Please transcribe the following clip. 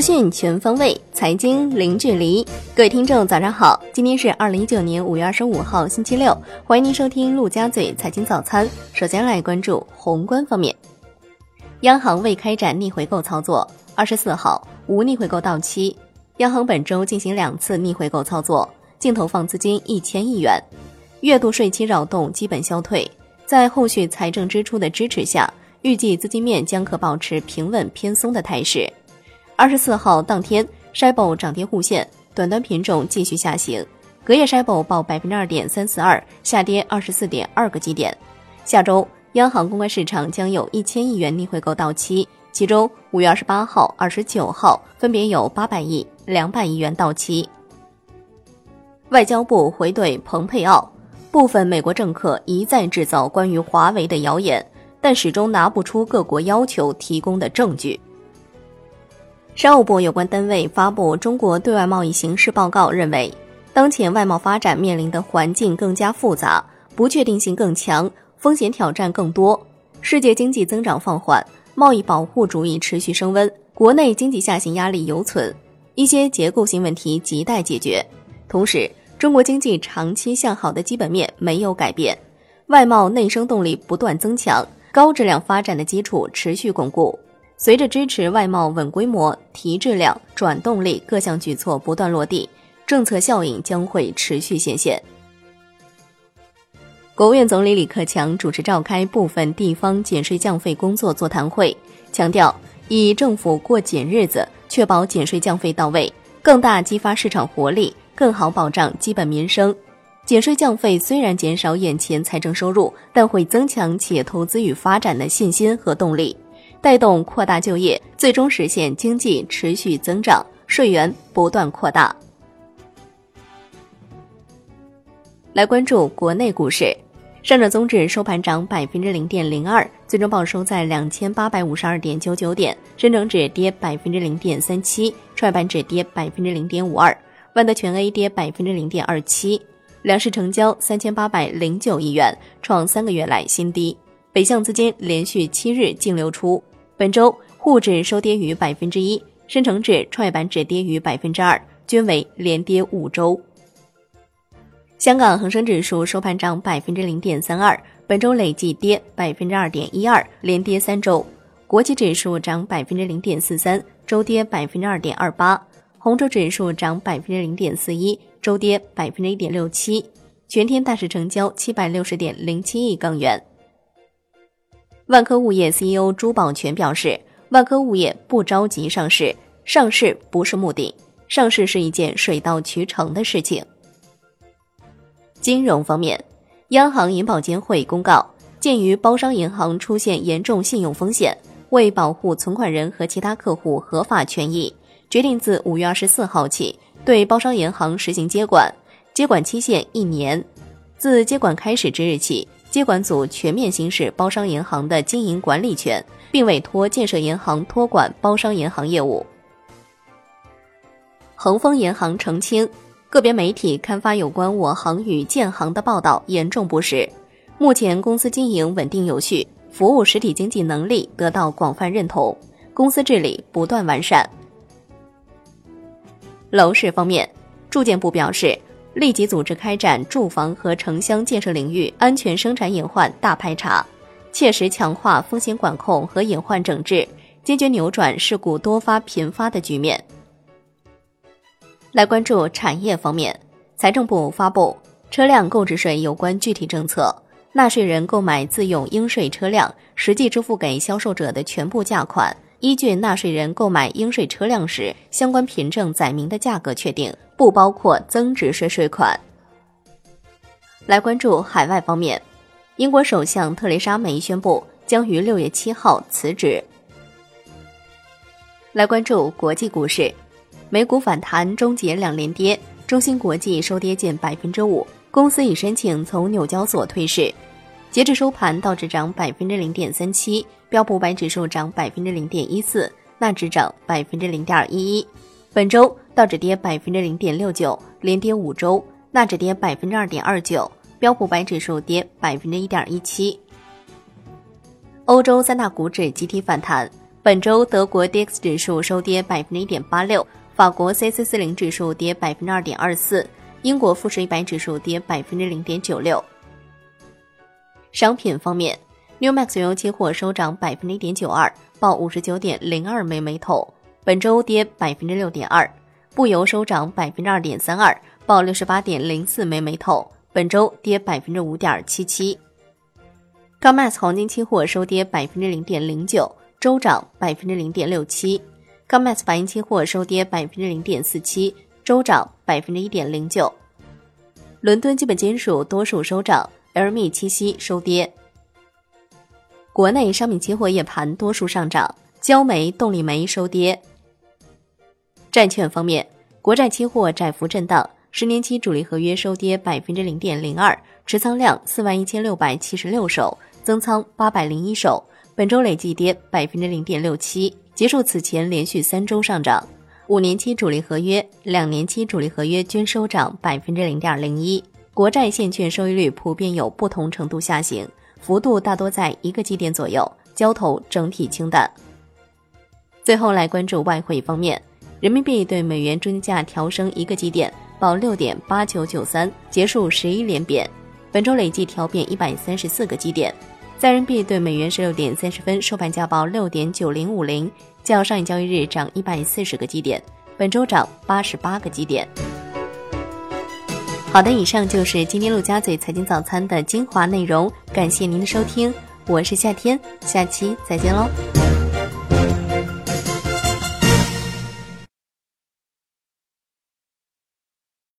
资讯全方位，财经零距离。各位听众早上好，今天是2019年5月25号星期六，欢迎您收听陆家嘴财经早餐。首先来关注宏观方面，央行未开展逆回购操作，24号无逆回购到期。央行本周进行2次逆回购操作，净投放资金1000亿元，月度税期扰动基本消退，在后续财政支出的支持下，预计资金面将可保持平稳偏松的态势。24号当天 SHIBOR 涨跌互现，短端品种继续下行，隔夜 SHIBOR 报 2.342%， 下跌 24.2 个基点。下周央行公开市场将有1000亿元逆回购到期，其中5月28号、29号分别有800亿、200亿元到期。外交部回怼蓬佩奥，部分美国政客一再制造关于华为的谣言，但始终拿不出各国要求提供的证据。商务部有关单位发布中国对外贸易形势报告，认为当前外贸发展面临的环境更加复杂，不确定性更强，风险挑战更多，世界经济增长放缓，贸易保护主义持续升温，国内经济下行压力犹存，一些结构性问题亟待解决。同时，中国经济长期向好的基本面没有改变，外贸内生动力不断增强，高质量发展的基础持续巩固。随着支持外贸稳规模、提质量、转动力各项举措不断落地，政策效应将会持续显现。国务院总理李克强主持召开部分地方减税降费工作座谈会，强调以政府过紧日子，确保减税降费到位，更大激发市场活力，更好保障基本民生。减税降费虽然减少眼前财政收入，但会增强企业投资与发展的信心和动力，带动扩大就业，最终实现经济持续增长，税源不断扩大。来关注国内股市，上证综指收盘涨 0.02%， 最终报收在 2852.99 点，深成指跌 0.37%， 创业板指跌 0.52%， 万德全 A 跌 0.27%， 两市成交 3809 亿元，创3个月来新低。北向资金连续7日净流出，本周沪指收跌于 1%， 深成指、创业板指跌于 2%， 均为连跌5周。香港恒生指数收盘涨 0.32%， 本周累计跌 2.12%， 连跌3周。国企指数涨 0.43%， 周跌 2.28%， 红筹指数涨 0.41%， 周跌 1.67%。 全天大市成交 760.07 亿港元。万科物业 CEO 朱宝全表示，万科物业不着急上市，上市不是目的，上市是一件水到渠成的事情。金融方面，央行银保监会公告，鉴于包商银行出现严重信用风险，为保护存款人和其他客户合法权益，决定自5月24号起对包商银行实行接管，接管期限1年。自接管开始之日起，接管组全面行使包商银行的经营管理权，并委托建设银行托管包商银行业务。恒丰银行澄清，个别媒体刊发有关我行与建行的报道严重不实，目前公司经营稳定有序，服务实体经济能力得到广泛认同，公司治理不断完善。楼市方面，住建部表示，立即组织开展住房和城乡建设领域安全生产隐患大排查，切实强化风险管控和隐患整治，坚决扭转事故多发频发的局面。来关注产业方面，财政部发布车辆购置税有关具体政策，纳税人购买自用应税车辆，实际支付给销售者的全部价款，依据纳税人购买应税车辆时相关凭证载明的价格确定，不包括增值税税款。来关注海外方面，英国首相特蕾莎梅宣布将于6月7号辞职。来关注国际股市，美股反弹终结2连跌，中芯国际收跌近 5%， 公司已申请从纽交所退市。截至收盘，道指涨 0.37%， 标普500指数涨 0.14%， 纳指涨 0.011%。 本周道指跌 0.69%， 连跌5周，纳指跌 2.29%， 标普500指数跌 1.17%。 欧洲三大股指集体反弹，本周德国 DAX 指数收跌 1.86%， 法国 CAC40 指数跌 2.24%， 英国富时100指数跌 0.96%。 商品方面， New Max 原油期货收涨 1.92%， 报 59.02 每每桶，本周跌 6.2%。 布油收涨 2.32%， 报 68.04 每每桶，本周跌 5.77%。 COMEX 黄金期货收跌 0.09%， 周涨 0.67%。 COMEX 白银期货收跌 0.47%， 周涨 1.09%。 伦敦基本金属多数收涨， LME 期息收跌。国内商品期货夜盘多数上涨，焦煤、动力煤收跌。债券方面，国债期货窄幅震荡，十年期主力合约收跌 0.02%， 持仓量41676手，增仓801手，本周累计跌 0.67%， 结束此前连续3周上涨。5年期主力合约、2年期主力合约均收涨 0.01%。 国债现券收益率普遍有不同程度下行，幅度大多在1个基点左右，交投整体清淡。最后来关注外汇方面，人民币对美元中间价调升1个基点，报 6.8993， 结束11连贬，本周累计调贬134个基点。在人民币对美元16点30分收盘价报 6.9050， 较上一交易日涨140个基点，本周涨88个基点。好的，以上就是今天陆家嘴财经早餐的精华内容，感谢您的收听，我是夏天，下期再见喽。